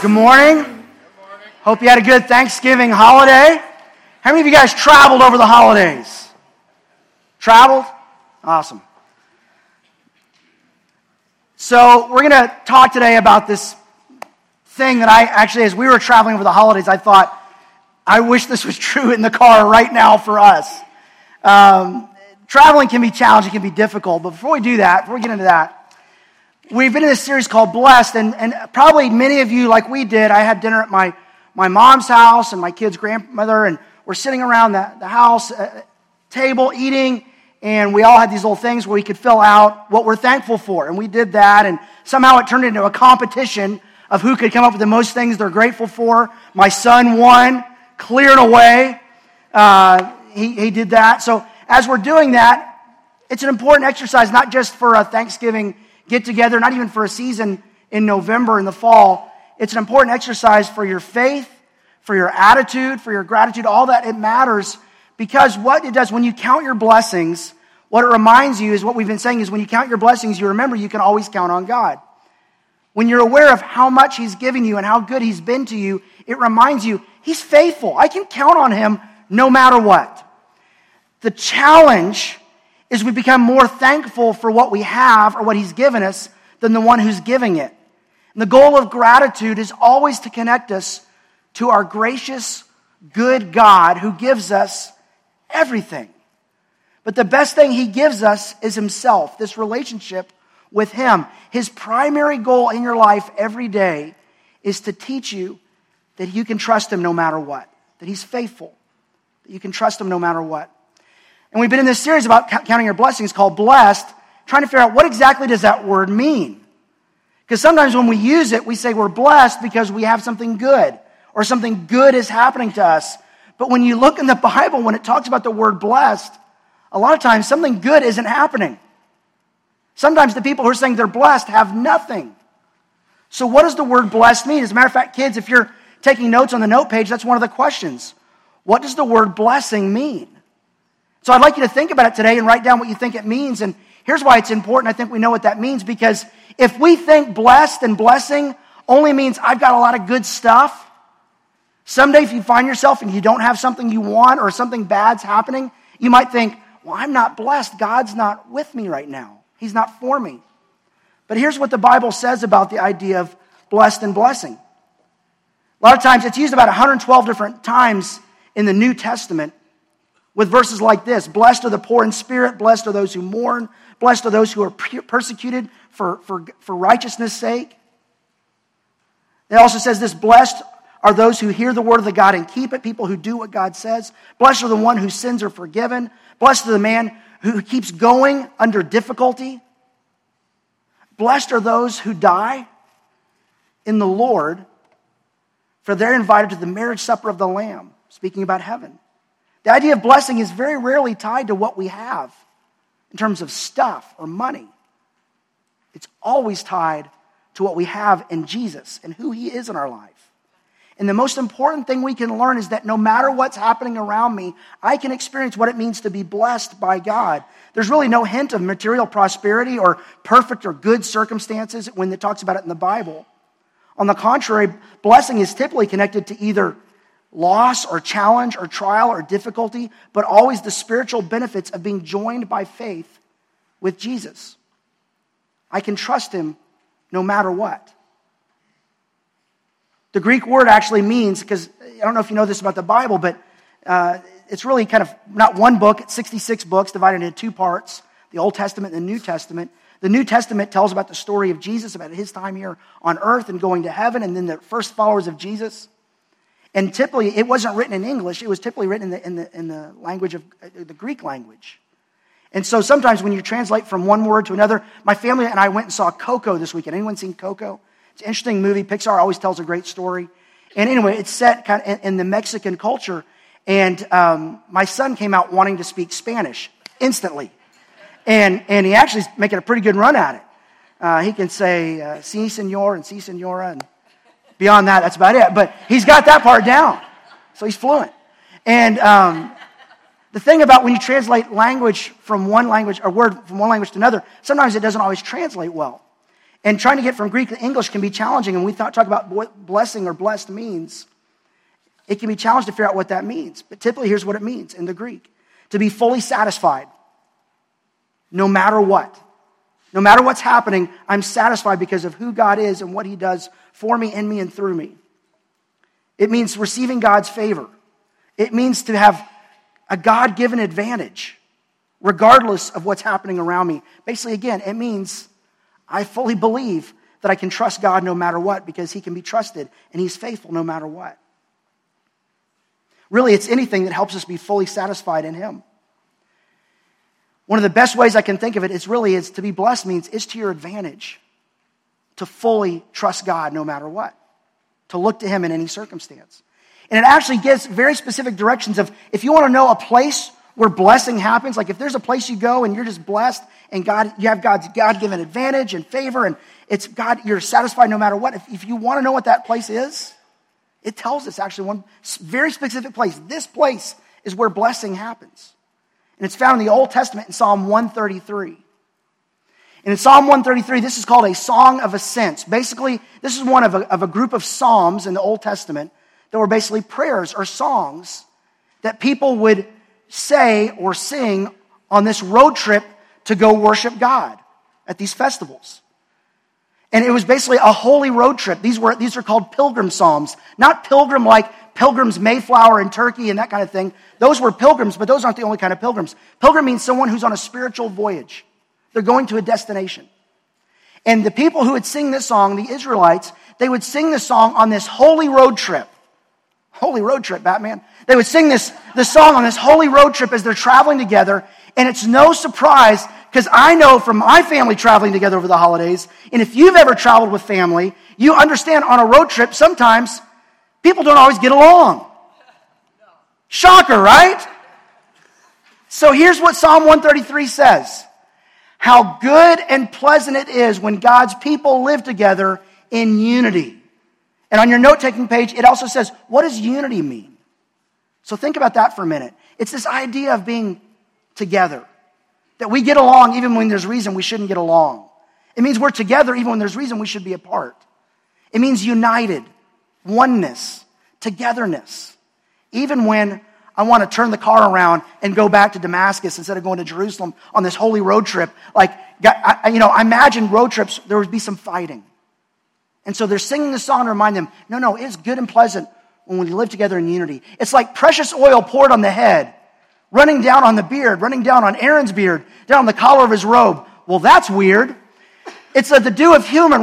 Good morning. Good morning. Hope you had a good Thanksgiving holiday. How many of you guys traveled over the holidays? Traveled? Awesome. So we're going to talk today about this thing that I actually, as we were traveling over the holidays, I thought, I wish this was true in the car right now for us. Traveling can be challenging, can be difficult, but before we do that, before we get into that, we've been in this series called Blessed, and probably many of you, like we did, I had dinner at my mom's house and my kid's grandmother, and we're sitting around the house table eating, and we all had these little things where we could fill out what we're thankful for, and we did that, and somehow it turned into a competition of who could come up with the most things they're grateful for. My son won, cleared away. He did that. So as we're doing that, it's an important exercise, not just for a Thanksgiving get together, not even for a season in November in the fall. It's an important exercise for your faith, for your attitude, for your gratitude, all that. It matters because what it does, when you count your blessings, what it reminds you is what we've been saying is when you count your blessings, you remember you can always count on God. When you're aware of how much he's given you and how good he's been to you, it reminds you he's faithful. I can count on him no matter what. The challenge is we become more thankful for what we have or what he's given us than the one who's giving it. And the goal of gratitude is always to connect us to our gracious, good God who gives us everything. But the best thing he gives us is himself, this relationship with him. His primary goal in your life every day is to teach you that you can trust him no matter what, that he's faithful, that you can trust him no matter what. And we've been in this series about counting your blessings called Blessed, trying to figure out what exactly does that word mean. Because sometimes when we use it, we say we're blessed because we have something good or something good is happening to us. But when you look in the Bible, when it talks about the word blessed, a lot of times something good isn't happening. Sometimes the people who are saying they're blessed have nothing. So what does the word blessed mean? As a matter of fact, kids, if you're taking notes on the note page, that's one of the questions. What does the word blessing mean? So I'd like you to think about it today and write down what you think it means. And here's why it's important. I think we know what that means because if we think blessed and blessing only means I've got a lot of good stuff, someday if you find yourself and you don't have something you want or something bad's happening, you might think, well, I'm not blessed. God's not with me right now. He's not for me. But here's what the Bible says about the idea of blessed and blessing. A lot of times it's used about 112 different times in the New Testament, with verses like this: blessed are the poor in spirit, blessed are those who mourn, blessed are those who are persecuted for righteousness' sake. It also says this: blessed are those who hear the word of the God and keep it, people who do what God says. Blessed are the one whose sins are forgiven. Blessed are the man who keeps going under difficulty. Blessed are those who die in the Lord, for they're invited to the marriage supper of the Lamb, speaking about heaven. The idea of blessing is very rarely tied to what we have in terms of stuff or money. It's always tied to what we have in Jesus and who he is in our life. And the most important thing we can learn is that no matter what's happening around me, I can experience what it means to be blessed by God. There's really no hint of material prosperity or perfect or good circumstances when it talks about it in the Bible. On the contrary, blessing is typically connected to either loss or challenge or trial or difficulty, but always the spiritual benefits of being joined by faith with Jesus. I can trust him no matter what. The Greek word actually means, because I don't know if you know this about the Bible, but it's really kind of not one book, it's 66 books divided into two parts, the Old Testament and the New Testament. The New Testament tells about the story of Jesus, about his time here on earth and going to heaven, and then the first followers of Jesus. And typically, it wasn't written in English. It was typically written in the language of the Greek language. And so sometimes when you translate from one word to another, my family and I went and saw Coco this weekend. Anyone seen Coco? It's an interesting movie. Pixar always tells a great story. And anyway, it's set kind of in the Mexican culture. And my son came out wanting to speak Spanish instantly. And he actually is making a pretty good run at it. He can say, si, señor, and si, señora, and beyond that, that's about it. But he's got that part down. So he's fluent. And the thing about when you translate language from one language, or word from one language to another, sometimes it doesn't always translate well. And trying to get from Greek to English can be challenging. And we talk about what blessing or blessed means. It can be challenged to figure out what that means. But typically, here's what it means in the Greek. To be fully satisfied, no matter what. No matter what's happening, I'm satisfied because of who God is and what he does for me, in me, and through me. It means receiving God's favor. It means to have a God-given advantage, regardless of what's happening around me. Basically, again, it means I fully believe that I can trust God no matter what, because he can be trusted and he's faithful no matter what. Really, it's anything that helps us be fully satisfied in him. One of the best ways I can think of it is really is to be blessed means it's to your advantage to fully trust God no matter what, to look to him in any circumstance. And it actually gives very specific directions of, if you want to know a place where blessing happens, like if there's a place you go and you're just blessed and God, you have God's God-given advantage and favor, and it's God, you're satisfied no matter what. If you want to know what that place is, it tells us actually one very specific place. This place is where blessing happens. And it's found in the Old Testament in Psalm 133. And in Psalm 133, this is called a song of ascents. Basically, this is one of a group of psalms in the Old Testament that were basically prayers or songs that people would say or sing on this road trip to go worship God at these festivals. And it was basically a holy road trip. These are called pilgrim psalms. Not pilgrim like pilgrims Mayflower in Turkey and that kind of thing. Those were pilgrims, but those aren't the only kind of pilgrims. Pilgrim means someone who's on a spiritual voyage. They're going to a destination. And the people who would sing this song, the Israelites, they would sing this song on this holy road trip. Holy road trip, Batman. They would sing this song on this holy road trip as they're traveling together. And it's no surprise, because I know from my family traveling together over the holidays, and if you've ever traveled with family, you understand on a road trip, sometimes people don't always get along. Shocker, right? So here's what Psalm 133 says. How good and pleasant it is when God's people live together in unity. And on your note-taking page, it also says, what does unity mean? So think about that for a minute. It's this idea of being together, that we get along even when there's reason we shouldn't get along. It means we're together even when there's reason we should be apart. It means united, oneness, togetherness. Even when I want to turn the car around and go back to Damascus instead of going to Jerusalem on this holy road trip. Like, I imagine road trips, there would be some fighting. And so they're singing this song to remind them, no, it's good and pleasant when we live together in unity. It's like precious oil poured on the head, running down on the beard, running down on Aaron's beard, down the collar of his robe. Well, that's weird. It's the dew of Hermon,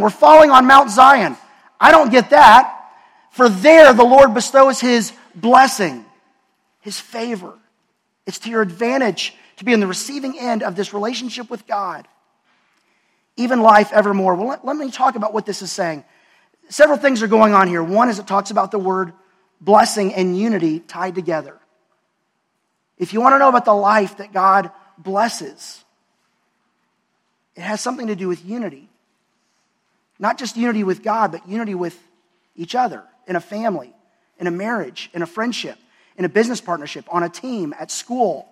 we're falling on Mount Zion. I don't get that. For there the Lord bestows his blessing, his favor. It's to your advantage to be on the receiving end of this relationship with God. Even life evermore. Well, let me talk about what this is saying. Several things are going on here. One is it talks about the word blessing and unity tied together. If you want to know about the life that God blesses, it has something to do with unity. Not just unity with God, but unity with each other, in a family, in a marriage, in a friendship, in a business partnership, on a team, at school,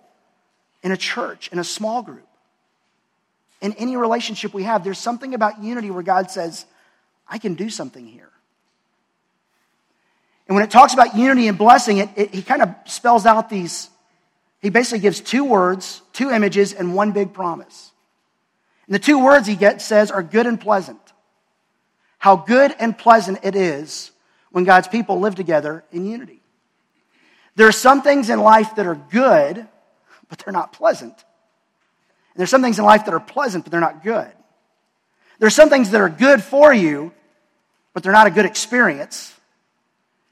in a church, in a small group. In any relationship we have, there's something about unity where God says, I can do something here. And when it talks about unity and blessing, he kind of spells out these, he basically gives two words, two images, and one big promise. And the two words he says are good and pleasant. How good and pleasant it is when God's people live together in unity. There are some things in life that are good, but they're not pleasant. There's some things in life that are pleasant, but they're not good. There's some things that are good for you, but they're not a good experience.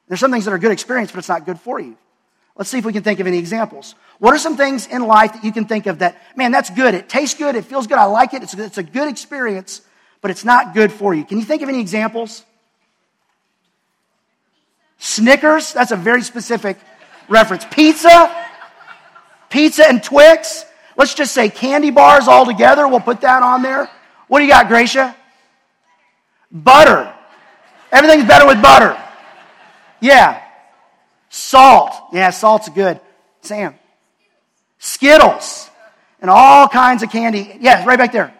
There's some things that are a good experience, but it's not good for you. Let's see if we can think of any examples. What are some things in life that you can think of that, man, that's good. It tastes good. It feels good. I like it. It's a good experience, but it's not good for you. Can you think of any examples? Snickers. That's a very specific reference. Pizza and Twix. Let's just say candy bars all together. We'll put that on there. What do you got, Gracia? Butter. Everything's better with butter. Yeah. Salt. Yeah, salt's good. Sam. Skittles. And all kinds of candy. Yeah, right back there.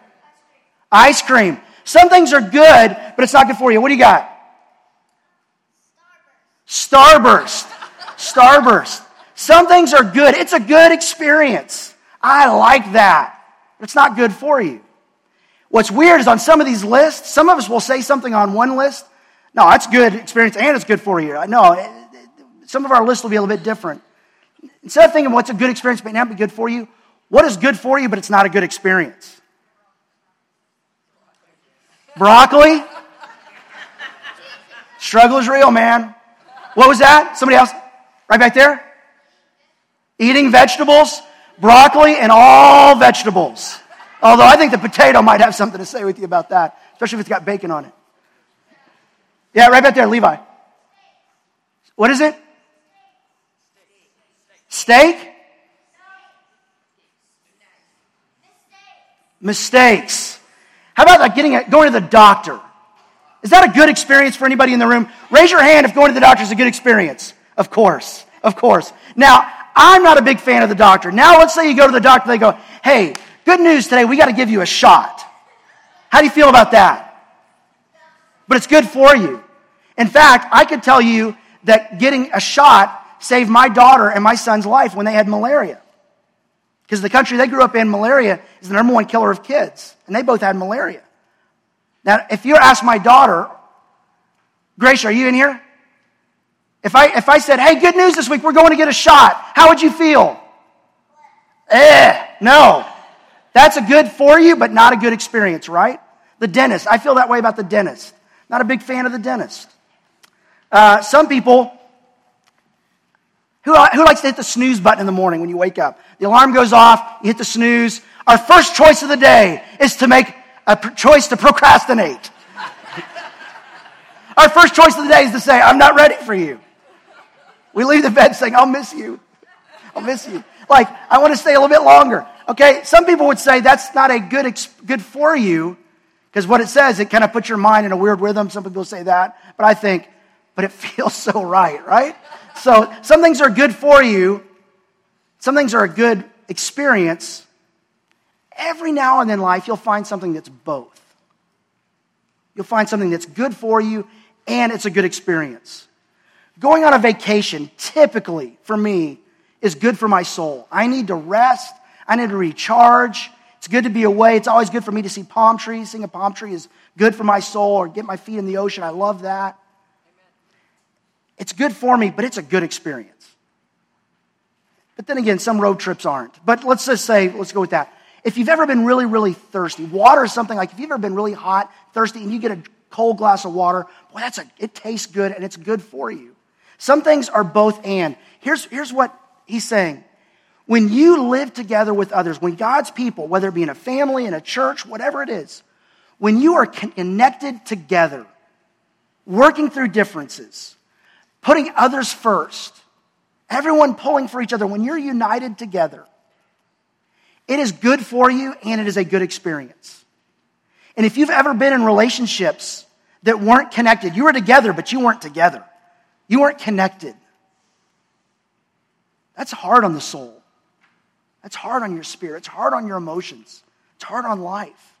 Ice cream. Some things are good, but it's not good for you. What do you got? Starburst. Starburst. Some things are good. It's a good experience. I like that. But it's not good for you. What's weird is on some of these lists, some of us will say something on one list. No, that's good experience and it's good for you. No, some of our lists will be a little bit different. Instead of thinking what's a good experience but not be good for you, what is good for you but it's not a good experience? Broccoli? Struggle is real, man. What was that? Somebody else? Right back there? Eating vegetables? Broccoli and all vegetables. Although I think the potato might have something to say with you about that, especially if it's got bacon on it. Yeah, right back there, Levi. What is it? Steak? Mistakes. How about like going to the doctor? Is that a good experience for anybody in the room? Raise your hand if going to the doctor is a good experience. Of course. Of course. Now, I'm not a big fan of the doctor. Now, let's say you go to the doctor, they go, hey, good news today, we got to give you a shot. How do you feel about that? But it's good for you. In fact, I could tell you that getting a shot saved my daughter and my son's life when they had malaria. Because the country they grew up in, malaria is the number one killer of kids. And they both had malaria. Now, if you ask my daughter, Grace, are you in here? If I said, hey, good news this week, we're going to get a shot, how would you feel? No. That's a good for you, but not a good experience, right? The dentist, I feel that way about the dentist. Not a big fan of the dentist. Some people... Who likes to hit the snooze button in the morning when you wake up? The alarm goes off, you hit the snooze. Our first choice of the day is to make a choice to procrastinate. Our first choice of the day is to say, I'm not ready for you. We leave the bed saying, I'll miss you. I'll miss you. Like, I want to stay a little bit longer. Okay, some people would say that's not a good for you because what it says, it kind of puts your mind in a weird rhythm. Some people say that, but I think, but it feels so right, right? So some things are good for you. Some things are a good experience. Every now and then in life, you'll find something that's both. You'll find something that's good for you, and it's a good experience. Going on a vacation, typically, for me, is good for my soul. I need to rest. I need to recharge. It's good to be away. It's always good for me to see palm trees. Seeing a palm tree is good for my soul, or get my feet in the ocean. I love that. It's good for me, but it's a good experience. But then again, some road trips aren't. But let's just say, let's go with that. If you've ever been really, really thirsty, water is something like if you've ever been really hot, thirsty, and you get a cold glass of water, boy, it tastes good and it's good for you. Some things are both and. Here's what he's saying. When you live together with others, when God's people, whether it be in a family, in a church, whatever it is, when you are connected together, working through differences, putting others first, everyone pulling for each other, when you're united together, it is good for you and it is a good experience. And if you've ever been in relationships that weren't connected, you were together, but you weren't together. You weren't connected. That's hard on the soul. That's hard on your spirit. It's hard on your emotions. It's hard on life.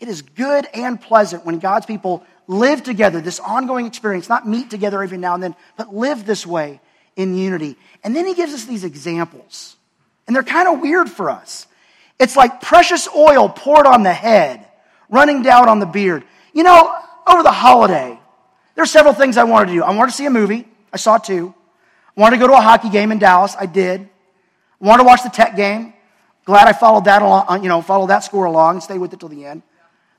It is good and pleasant when God's people live together, this ongoing experience, not meet together every now and then, but live this way in unity. And then he gives us these examples, and they're kind of weird for us. It's like precious oil poured on the head, running down on the beard. You know, over the holiday, there's several things I wanted to do. I wanted to see a movie. I saw two. I wanted to go to a hockey game in Dallas. I did. I wanted to watch the Tech game. Glad I followed that along, followed that score along and stayed with it till the end.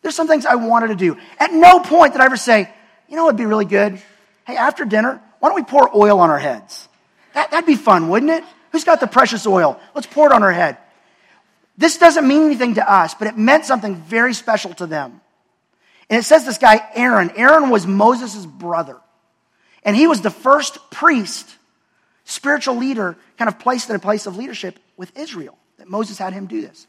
There's some things I wanted to do. At no point did I ever say, you know what would be really good? Hey, after dinner, why don't we pour oil on our heads? That'd be fun, wouldn't it? Who's got the precious oil? Let's pour it on our head. This doesn't mean anything to us, but it meant something very special to them. And it says this guy, Aaron. Aaron was Moses' brother. And he was the first priest, spiritual leader, kind of placed in a place of leadership with Israel, that Moses had him do this.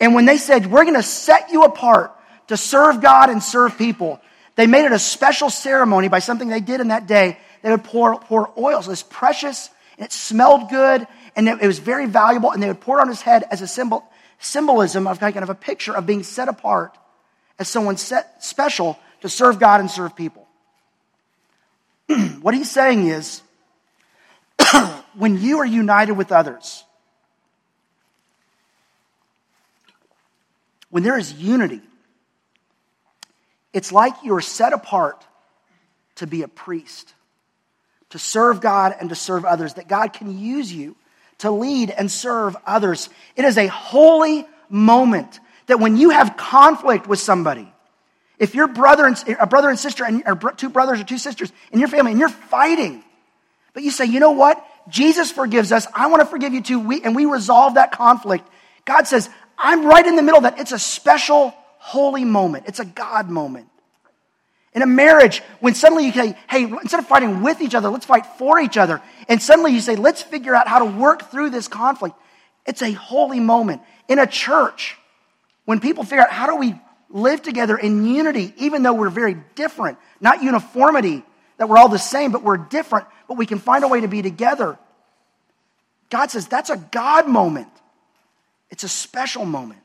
And when they said, we're going to set you apart to serve God and serve people, they made it a special ceremony by something they did in that day. They would pour oil. So it's precious, and it smelled good, and it was very valuable, and they would pour it on his head as a symbolism of kind of a picture of being set apart as someone set special to serve God and serve people. What he's saying is, when you are united with others, when there is unity, it's like you're set apart to be a priest, to serve God and to serve others, that God can use you to lead and serve others. It is a holy moment that when you have conflict with somebody, if your brother and sister, or two brothers or two sisters in your family, and you're fighting, but you say, you know what? Jesus forgives us. I want to forgive you too. And we resolve that conflict. God says, I'm right in the middle of that. It's a special, holy moment. It's a God moment. In a marriage, when suddenly you say, hey, instead of fighting with each other, let's fight for each other. And suddenly you say, let's figure out how to work through this conflict. It's a holy moment. In a church, when people figure out how do we live together in unity, even though we're very different, not uniformity, that we're all the same, but we're different, but we can find a way to be together. God says that's a God moment. It's a special moment.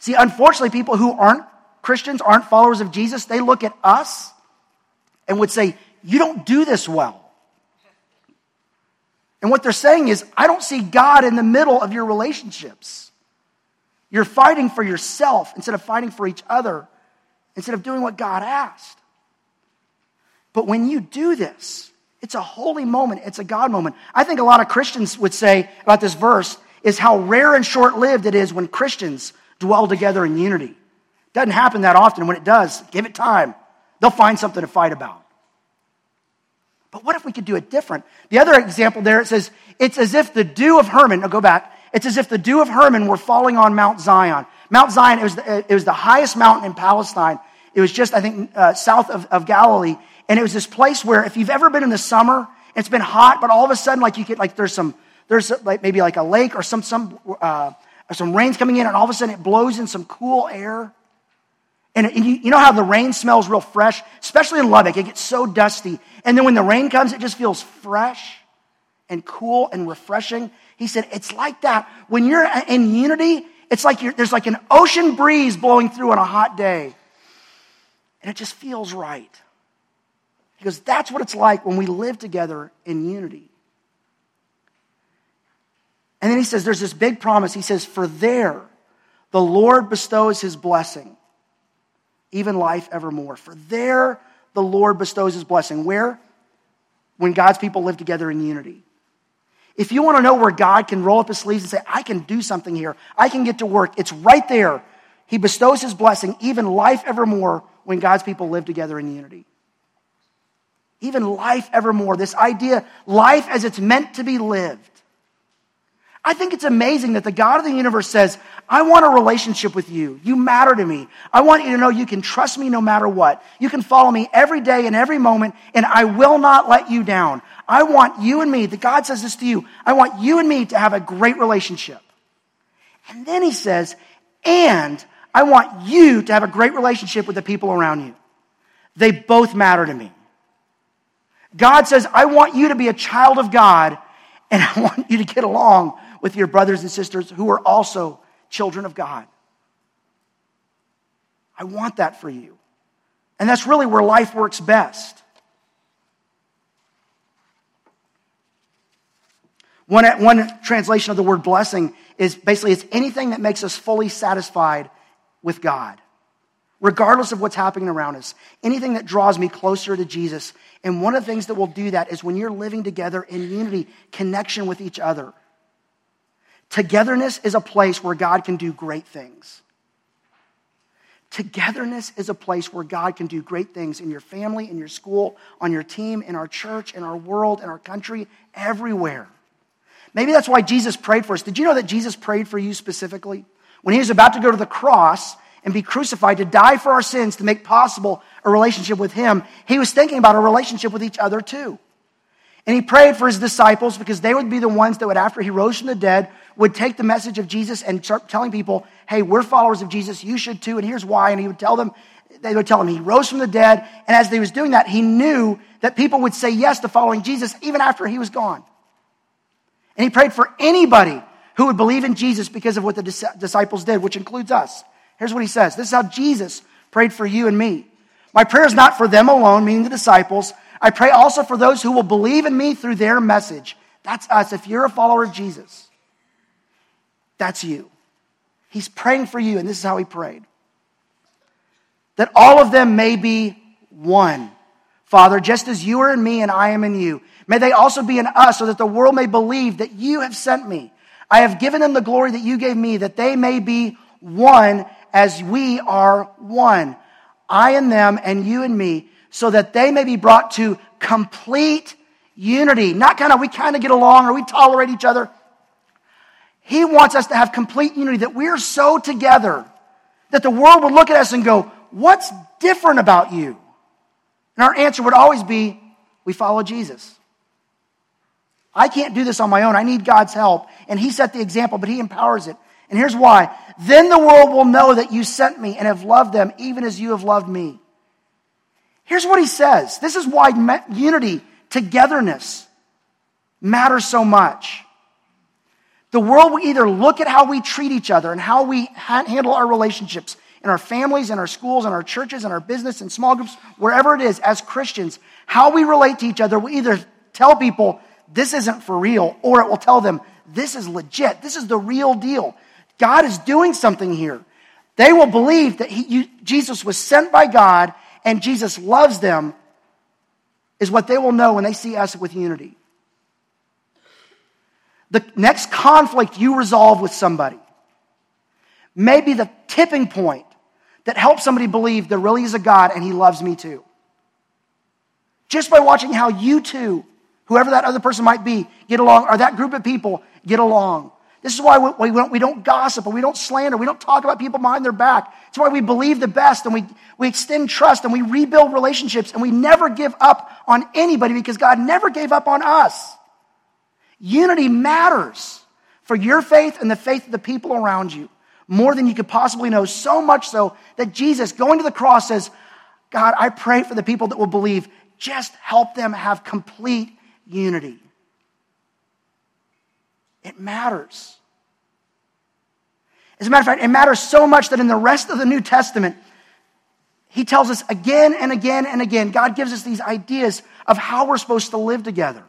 See, unfortunately, people who aren't Christians, aren't followers of Jesus, they look at us and would say, you don't do this well. And what they're saying is, I don't see God in the middle of your relationships. You're fighting for yourself instead of fighting for each other, instead of doing what God asked. But when you do this, it's a holy moment. It's a God moment. I think a lot of Christians would say about this verse is how rare and short-lived it is when Christians dwell together in unity. Doesn't happen that often. When it does, give it time. They'll find something to fight about. But what if we could do it different? The other example there, it says, it's as if the dew of Hermon, it's as if the dew of Hermon were falling on Mount Zion. Mount Zion, it was the highest mountain in Palestine. It was just, I think, south of Galilee. And it was this place where if you've ever been in the summer, it's been hot, but all of a sudden, like you get, like there's maybe a lake or some rain's coming in, and all of a sudden it blows in some cool air. And you know how the rain smells real fresh, especially in Lubbock. It gets so dusty. And then when the rain comes, it just feels fresh and cool and refreshing. He said, it's like that. When you're in unity, it's like there's like an ocean breeze blowing through on a hot day. And it just feels right. He goes, that's what it's like when we live together in unity. And then he says, there's this big promise. He says, for there, the Lord bestows his blessing, even life evermore. For there, the Lord bestows his blessing. Where? When God's people live together in unity. If you want to know where God can roll up his sleeves and say, I can do something here, I can get to work, it's right there. He bestows his blessing, even life evermore, when God's people live together in unity. Even life evermore. This idea, life as it's meant to be lived. I think it's amazing that the God of the universe says, I want a relationship with you. You matter to me. I want you to know you can trust me no matter what. You can follow me every day and every moment, and I will not let you down. I want you and me, that God says this to you, I want you and me to have a great relationship. And then he says, and I want you to have a great relationship with the people around you. They both matter to me. God says, I want you to be a child of God, and I want you to get along with your brothers and sisters who are also children of God. I want that for you. And that's really where life works best. One translation of the word blessing is basically it's anything that makes us fully satisfied with God, regardless of what's happening around us. Anything that draws me closer to Jesus. And one of the things that will do that is when you're living together in unity, connection with each other. Togetherness is a place where God can do great things. Togetherness is a place where God can do great things in your family, in your school, on your team, in our church, in our world, in our country, everywhere. Maybe that's why Jesus prayed for us. Did you know that Jesus prayed for you specifically? When he was about to go to the cross and be crucified to die for our sins to make possible a relationship with him, he was thinking about a relationship with each other too. And he prayed for his disciples because they would be the ones that would, after he rose from the dead, would take the message of Jesus and start telling people, hey, we're followers of Jesus, you should too, and here's why. And they would tell them he rose from the dead. And as he was doing that, he knew that people would say yes to following Jesus even after he was gone. And he prayed for anybody who would believe in Jesus because of what the disciples did, which includes us. Here's what he says. This is how Jesus prayed for you and me. My prayer is not for them alone, meaning the disciples. I pray also for those who will believe in me through their message. That's us. If you're a follower of Jesus, that's you. He's praying for you, and this is how he prayed. That all of them may be one. Father, just as you are in me and I am in you, may they also be in us so that the world may believe that you have sent me. I have given them the glory that you gave me, that they may be one as we are one. I in them and you in me, so that they may be brought to complete unity. Not we get along or we tolerate each other. He wants us to have complete unity, that we are so together that the world would look at us and go, what's different about you? And our answer would always be, we follow Jesus. I can't do this on my own. I need God's help. And he set the example, but he empowers it. And here's why. Then the world will know that you sent me and have loved them even as you have loved me. Here's what he says. This is why unity, togetherness matters so much. The world will either look at how we treat each other and how we handle our relationships in our families, in our schools, in our churches, in our business, in small groups, wherever it is, as Christians, how we relate to each other will either tell people this isn't for real, or it will tell them this is legit. This is the real deal. God is doing something here. They will believe that Jesus was sent by God and Jesus loves them is what they will know when they see us with unity. The next conflict you resolve with somebody may be the tipping point that helps somebody believe there really is a God and he loves me too. Just by watching how you two, whoever that other person might be, get along, or that group of people get along. This is why we don't gossip or we don't slander. We don't talk about people behind their back. It's why we believe the best and we extend trust and we rebuild relationships and we never give up on anybody because God never gave up on us. Unity matters for your faith and the faith of the people around you more than you could possibly know, so much so that Jesus, going to the cross, says, God, I pray for the people that will believe. Just help them have complete unity. It matters. As a matter of fact, it matters so much that in the rest of the New Testament, he tells us again and again and again, God gives us these ideas of how we're supposed to live together.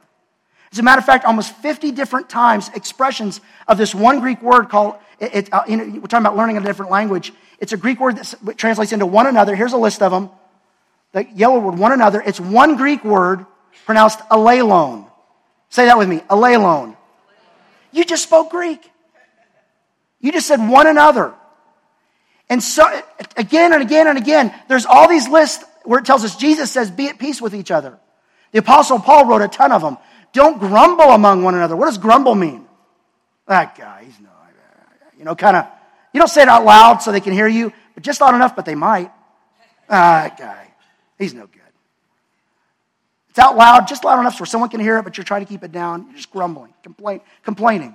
As a matter of fact, almost 50 different times, expressions of this one Greek word called, we're talking about learning a different language. It's a Greek word that translates into one another. Here's a list of them. The yellow word, one another. It's one Greek word pronounced alelon. Say that with me, alelon. You just spoke Greek. You just said one another. And so, again and again and again, there's all these lists where it tells us, Jesus says, be at peace with each other. The Apostle Paul wrote a ton of them. Don't grumble among one another. What does grumble mean? That guy, he's not, you don't say it out loud so they can hear you, but just loud enough, but they might. That guy, he's no good. It's out loud, just loud enough so someone can hear it, but you're trying to keep it down. You're just grumbling, complaining.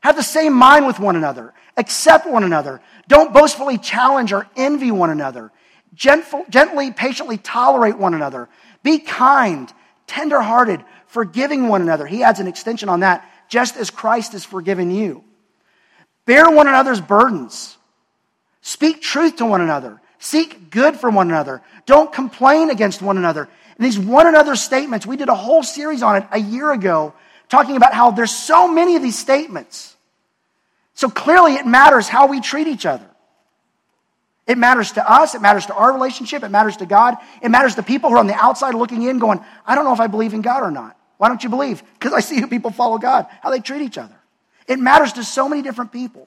Have the same mind with one another. Accept one another. Don't boastfully challenge or envy one another. Gently, patiently tolerate one another. Be kind, tenderhearted, forgiving one another. He adds an extension on that, just as Christ has forgiven you. Bear one another's burdens. Speak truth to one another. Seek good from one another. Don't complain against one another. And these one another statements, we did a whole series on it a year ago, talking about how there's so many of these statements. So clearly it matters how we treat each other. It matters to us. It matters to our relationship. It matters to God. It matters to people who are on the outside looking in going, I don't know if I believe in God or not. Why don't you believe? Because I see who people follow God, how they treat each other. It matters to so many different people.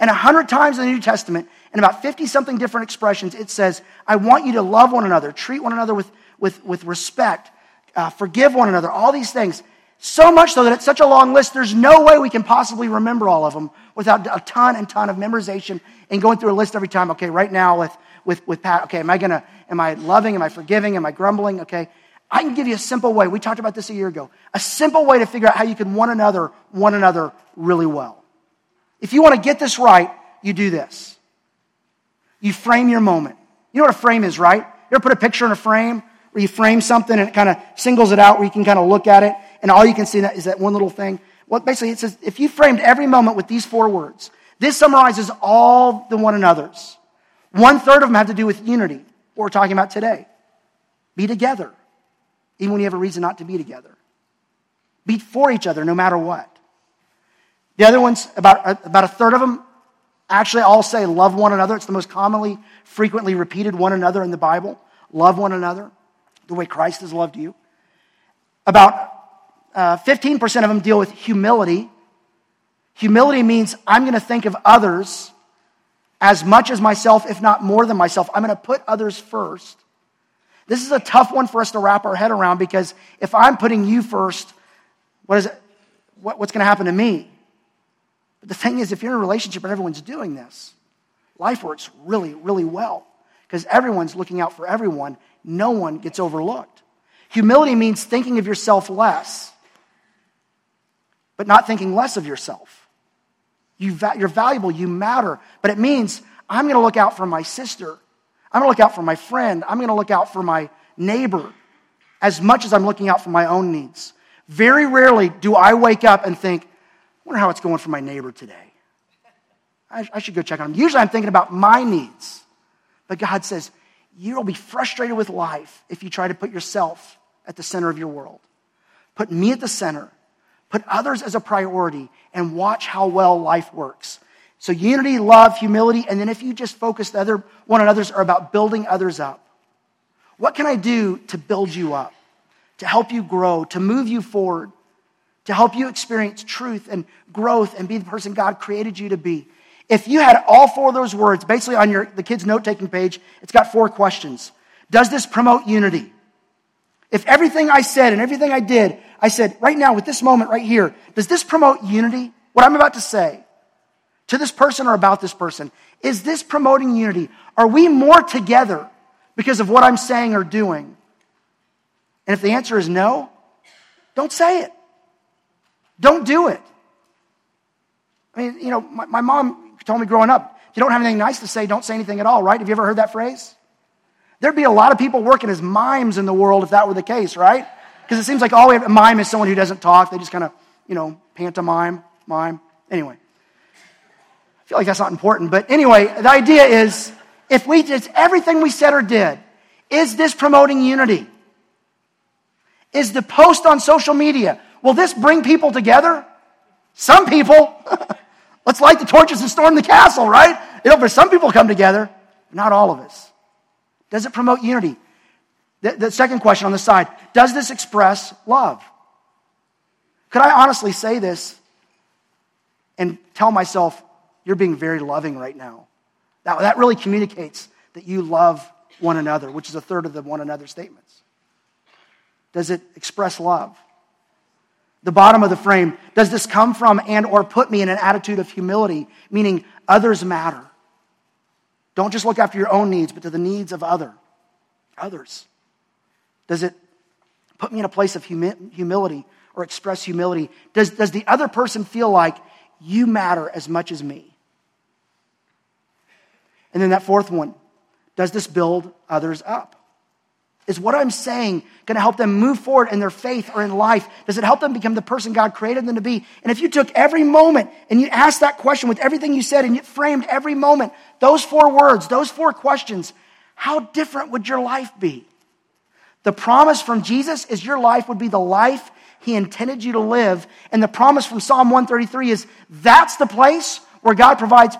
And 100 times in the New Testament, in about 50-something different expressions, it says, I want you to love one another, treat one another with respect, forgive one another, all these things. So much so that it's such a long list, there's no way we can possibly remember all of them without a ton and ton of memorization and going through a list every time. Okay, right now with Pat, okay, am I loving? Am I forgiving? Am I grumbling? Okay, I can give you a simple way. We talked about this a year ago. A simple way to figure out how you can one another really well. If you want to get this right, you do this. You frame your moment. You know what a frame is, right? You ever put a picture in a frame? Where you frame something and it kind of singles it out where you can kind of look at it and all you can see is that one little thing. Well, basically it says, if you framed every moment with these 4 words, this summarizes all the one another's. 1/3 of them have to do with unity, what we're talking about today. Be together, even when you have a reason not to be together. Be for each other, no matter what. The other ones, about 1/3 of them, actually all say love one another. It's the most commonly, frequently repeated one another in the Bible. Love one another the way Christ has loved you. About 15% of them deal with humility. Humility means I'm going to think of others as much as myself, if not more than myself. I'm going to put others first. This is a tough one for us to wrap our head around, because if I'm putting you first, what's going to happen to me? But the thing is, if you're in a relationship and everyone's doing this, life works really, really well, because everyone's looking out for everyone. No one gets overlooked. Humility means thinking of yourself less, but not thinking less of yourself. You're valuable, you matter, but it means I'm going to look out for my sister. I'm going to look out for my friend. I'm going to look out for my neighbor as much as I'm looking out for my own needs. Very rarely do I wake up and think, I wonder how it's going for my neighbor today. I should go check on him. Usually I'm thinking about my needs, but God says, you'll be frustrated with life if you try to put yourself at the center of your world. Put me at the center. Put others as a priority, and watch how well life works. So unity, love, humility, and then if you just focus the other one on others, are about building others up. What can I do to build you up, to help you grow, to move you forward, to help you experience truth and growth and be the person God created you to be? If you had all four of those words, basically on the kids' note-taking page, it's got 4 questions. Does this promote unity? If everything I said and everything I did, I said, right now, with this moment right here, does this promote unity? What I'm about to say to this person or about this person, is this promoting unity? Are we more together because of what I'm saying or doing? And if the answer is no, don't say it. Don't do it. I mean, you know, my mom told me growing up, if you don't have anything nice to say, don't say anything at all, right? Have you ever heard that phrase? There'd be a lot of people working as mimes in the world if that were the case, right? Because it seems like all we have, a mime is someone who doesn't talk. They just kind of, you know, pantomime. Anyway, I feel like that's not important. But anyway, the idea is, if we did everything we said or did, is this promoting unity? Is the post on social media, will this bring people together? Some people. Let's light the torches and storm the castle, right? It'll, for some people, come together, but not all of us. Does it promote unity? The second question on the side, does this express love? Could I honestly say this and tell myself, you're being very loving right now? That really communicates that you love one another, which is 1/3 of the one another statements. Does it express love? The bottom of the frame, does this come from and or put me in an attitude of humility, meaning others matter? Don't just look after your own needs, but to the needs of others. Does it put me in a place of humility or express humility? Does the other person feel like you matter as much as me? And then that fourth one, does this build others up? Is what I'm saying going to help them move forward in their faith or in life? Does it help them become the person God created them to be? And if you took every moment and you asked that question with everything you said and you framed every moment, those 4 words, those 4 questions, how different would your life be? The promise from Jesus is your life would be the life he intended you to live. And the promise from Psalm 133 is that's the place where God provides,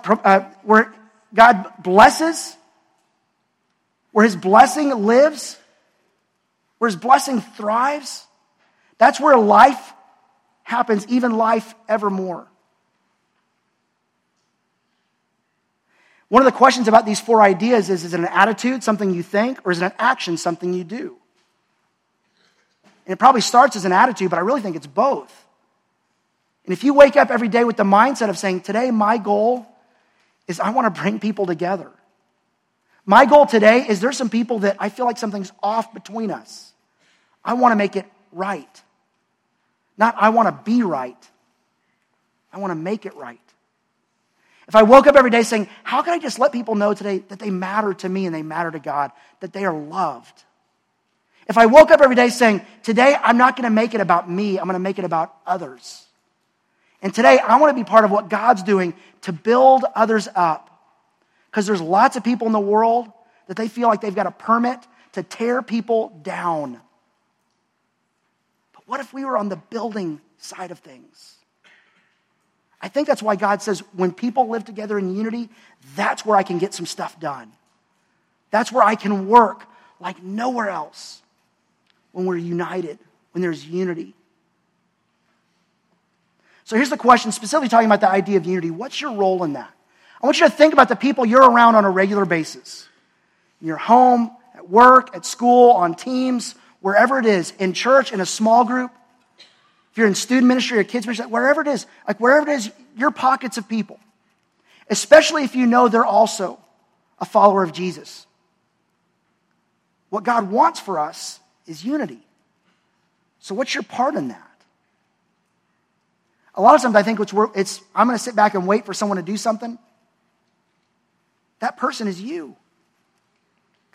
where God blesses, where his blessing lives, where his blessing thrives. That's where life happens, even life evermore. One of the questions about these 4 ideas is it an attitude, something you think, or is it an action, something you do? And it probably starts as an attitude, but I really think it's both. And if you wake up every day with the mindset of saying, today my goal is I want to bring people together. My goal today is there's some people that I feel like something's off between us. I want to make it right. Not I want to be right. I want to make it right. If I woke up every day saying, how can I just let people know today that they matter to me and they matter to God, that they are loved? If I woke up every day saying, today I'm not going to make it about me, I'm going to make it about others. And today I want to be part of what God's doing to build others up, Because there's lots of people in the world that they feel like they've got a permit to tear people down. But what if we were on the building side of things? I think that's why God says when people live together in unity, that's where I can get some stuff done. That's where I can work like nowhere else. When we're united, when there's unity. So here's the question, specifically talking about the idea of unity. What's your role in that? I want you to think about the people you're around on a regular basis. In your home, at work, at school, on teams, wherever it is, in church, in a small group. If you're in student ministry or kids ministry, wherever it is, your pockets of people. Especially if you know they're also a follower of Jesus. What God wants for us is unity. So what's your part in that? A lot of times I think I'm going to sit back and wait for someone to do something. That person is you.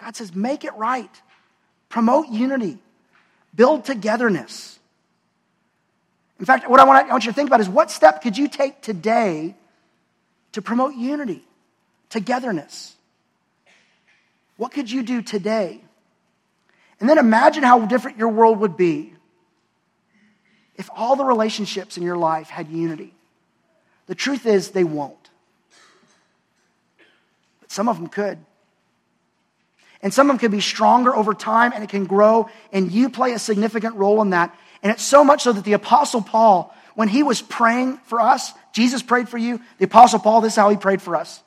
God says, make it right. Promote unity. Build togetherness. In fact, what I want you to think about is what step could you take today to promote unity, togetherness? What could you do today? And then imagine how different your world would be if all the relationships in your life had unity. The truth is, they won't. But some of them could. And some of them could be stronger over time, and it can grow, and you play a significant role in that. And it's so much so that the Apostle Paul, when he was praying for us, Jesus prayed for you, the Apostle Paul, this is how he prayed for us.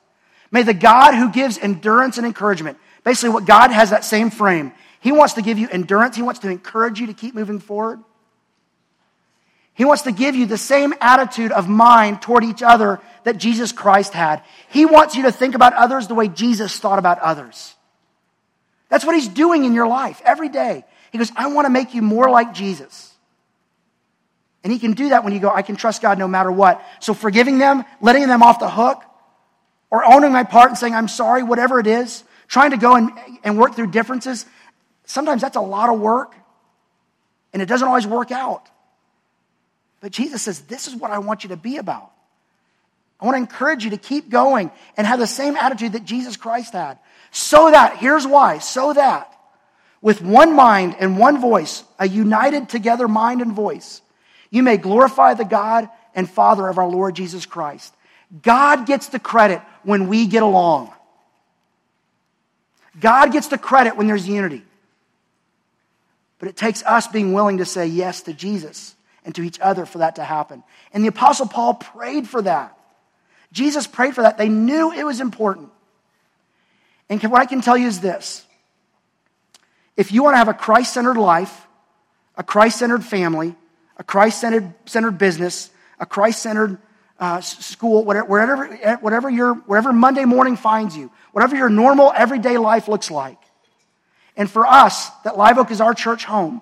May the God who gives endurance and encouragement, basically what God has that same frame. He wants to give you endurance. He wants to encourage you to keep moving forward. He wants to give you the same attitude of mind toward each other that Jesus Christ had. He wants you to think about others the way Jesus thought about others. That's what he's doing in your life every day. He goes, I want to make you more like Jesus. And he can do that when you go, I can trust God no matter what. So forgiving them, letting them off the hook, or owning my part and saying, I'm sorry, whatever it is, trying to go and work through differences, sometimes that's a lot of work, and it doesn't always work out. But Jesus says, this is what I want you to be about. I want to encourage you to keep going and have the same attitude that Jesus Christ had. So that with one mind and one voice, a united together mind and voice, you may glorify the God and Father of our Lord Jesus Christ. God gets the credit when we get along. God gets the credit when there's unity. But it takes us being willing to say yes to Jesus and to each other for that to happen. And the Apostle Paul prayed for that. Jesus prayed for that. They knew it was important. And what I can tell you is this. If you want to have a Christ-centered life, a Christ-centered family, a Christ-centered business, a Christ-centered school, wherever Monday morning finds you, whatever your normal everyday life looks like, and for us, that Live Oak is our church home,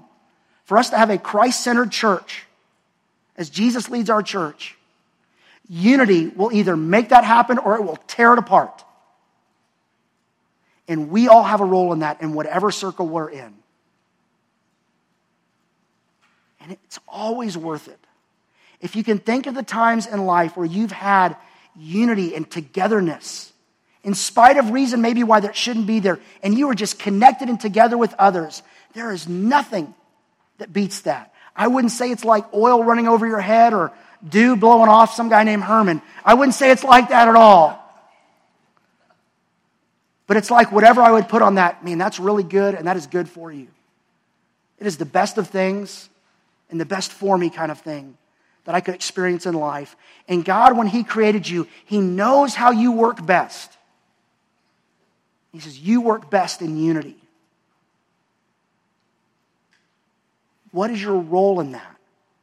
for us to have a Christ-centered church, as Jesus leads our church, unity will either make that happen or it will tear it apart. And we all have a role in that in whatever circle we're in. And it's always worth it. If you can think of the times in life where you've had unity and togetherness, in spite of reason maybe why that shouldn't be there, and you are just connected and together with others, there is nothing that beats that. I wouldn't say it's like oil running over your head or dew blowing off some guy named Hermon. I wouldn't say it's like that at all. But it's like whatever I would put on that, man, that's really good and that is good for you. It is the best of things and the best for me kind of thing that I could experience in life. And God, when he created you, he knows how you work best. He says, you work best in unity. What is your role in that?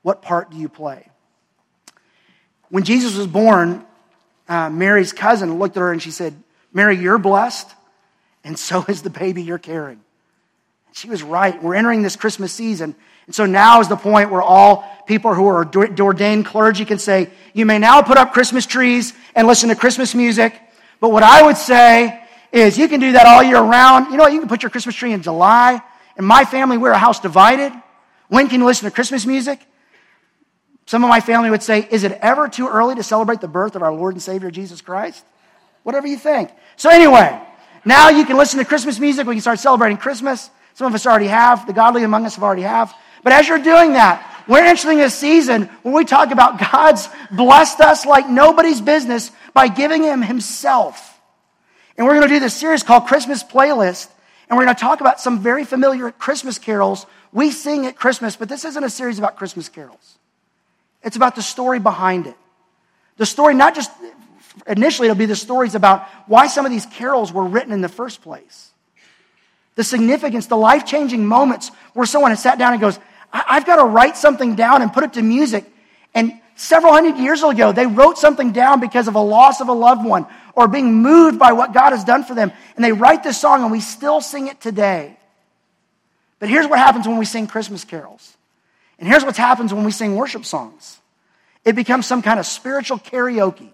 What part do you play? When Jesus was born, Mary's cousin looked at her and she said, Mary, you're blessed, and so is the baby you're carrying. And she was right. We're entering this Christmas season, and so now is the point where all people who are ordained clergy can say, you may now put up Christmas trees and listen to Christmas music, but what I would say is you can do that all year round. You know what? You can put your Christmas tree in July. In my family, we're a house divided. When can you listen to Christmas music? Some of my family would say, is it ever too early to celebrate the birth of our Lord and Savior, Jesus Christ? whatever you think. So anyway, now you can listen to Christmas music. We can start celebrating Christmas. Some of us already have. The godly among us have already have. But as you're doing that, we're entering a season where we talk about God's blessed us like nobody's business by giving him himself. And we're going to do this series called Christmas Playlist. And we're going to talk about some very familiar Christmas carols we sing at Christmas. But this isn't a series about Christmas carols. It's about the story behind it. The story, not just initially, it'll be the stories about why some of these carols were written in the first place. The significance, the life-changing moments where someone has sat down and goes, I've got to write something down and put it to music. And several hundred years ago, they wrote something down because of a loss of a loved one or being moved by what God has done for them. And they write this song and we still sing it today. But here's what happens when we sing Christmas carols. And here's what happens when we sing worship songs. It becomes some kind of spiritual karaoke.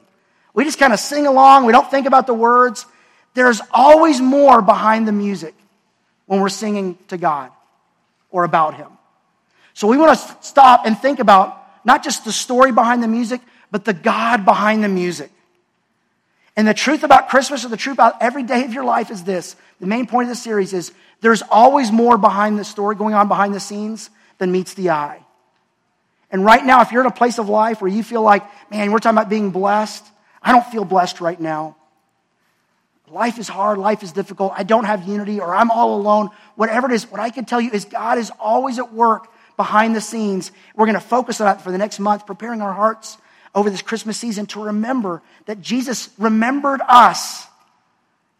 We just kind of sing along. We don't think about the words. There's always more behind the music when we're singing to God or about him. So we want to stop and think about not just the story behind the music, but the God behind the music. And the truth about Christmas or the truth about every day of your life is this. The main point of the series is there's always more behind the story going on behind the scenes than meets the eye. And right now, if you're in a place of life where you feel like, man, we're talking about being blessed. I don't feel blessed right now. Life is hard. Life is difficult. I don't have unity or I'm all alone. Whatever it is, what I can tell you is God is always at work behind the scenes. We're going to focus on that for the next month, preparing our hearts over this Christmas season to remember that Jesus remembered us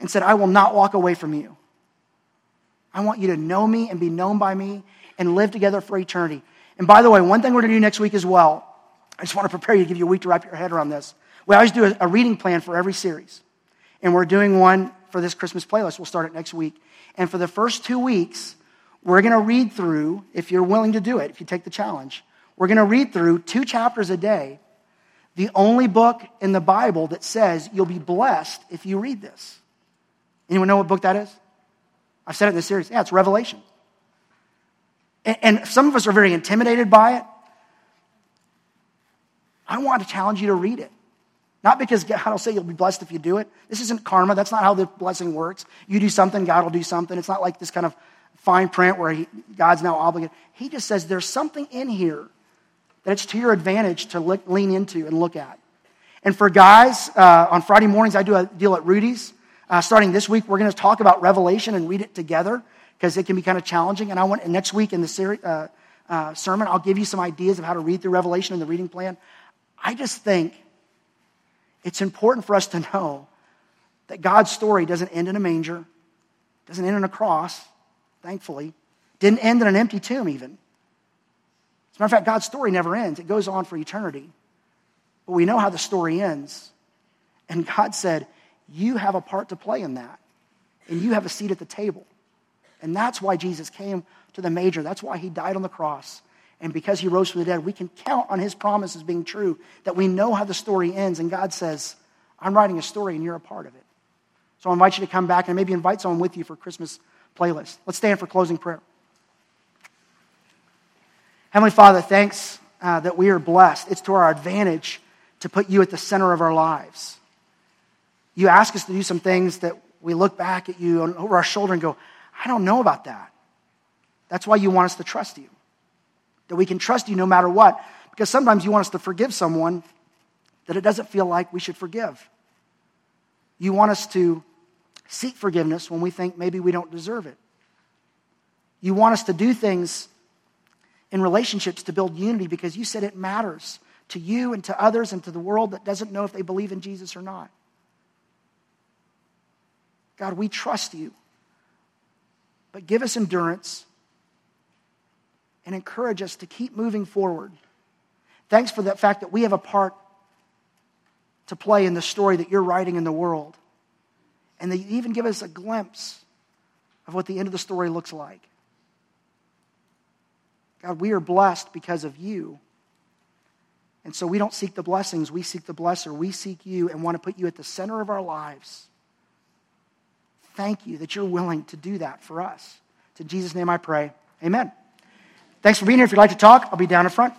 and said, I will not walk away from you. I want you to know me and be known by me and live together for eternity. And by the way, one thing we're going to do next week as well, I just want to prepare you to give you a week to wrap your head around this. We always do a reading plan for every series. And we're doing one for this Christmas playlist. We'll start it next week. And for the first 2 weeks, we're going to read through, if you're willing to do it, if you take the challenge, we're going to read through 2 chapters a day, the only book in the Bible that says you'll be blessed if you read this. Anyone know what book that is? I've said it in this series. Yeah, it's Revelation. And some of us are very intimidated by it. I want to challenge you to read it. Not because God will say you'll be blessed if you do it. This isn't karma. That's not how the blessing works. You do something, God will do something. It's not like this kind of fine print where God's now obligated. He just says there's something in here that it's to your advantage to lean into and look at. And for guys, on Friday mornings, I do a deal at Rudy's. Starting this week, we're going to talk about Revelation and read it together because it can be kind of challenging. And I want next week in the sermon, I'll give you some ideas of how to read through Revelation and the reading plan. I just think it's important for us to know that God's story doesn't end in a manger, doesn't end on a cross, thankfully, didn't end in an empty tomb even. As a matter of fact, God's story never ends. It goes on for eternity. But we know how the story ends. And God said, you have a part to play in that. And you have a seat at the table. And that's why Jesus came to the manger. That's why he died on the cross. And because he rose from the dead, we can count on his promises being true, that we know how the story ends. And God says, I'm writing a story and you're a part of it. So I invite you to come back and maybe invite someone with you for Christmas playlist. Let's stand for closing prayer. Heavenly Father, thanks that we are blessed. It's to our advantage to put you at the center of our lives. You ask us to do some things that we look back at you and over our shoulder and go, I don't know about that. That's why you want us to trust you. That we can trust you no matter what. Because sometimes you want us to forgive someone that it doesn't feel like we should forgive. You want us to seek forgiveness when we think maybe we don't deserve it. You want us to do things in relationships to build unity because you said it matters to you and to others and to the world that doesn't know if they believe in Jesus or not. God, we trust you. But give us endurance and encourage us to keep moving forward. Thanks for the fact that we have a part to play in the story that you're writing in the world. And that you even give us a glimpse of what the end of the story looks like. God, we are blessed because of you. And so we don't seek the blessings, we seek the blesser. We seek you and want to put you at the center of our lives. Thank you that you're willing to do that for us. It's in Jesus' name I pray. Amen. Thanks for being here. If you'd like to talk, I'll be down in front.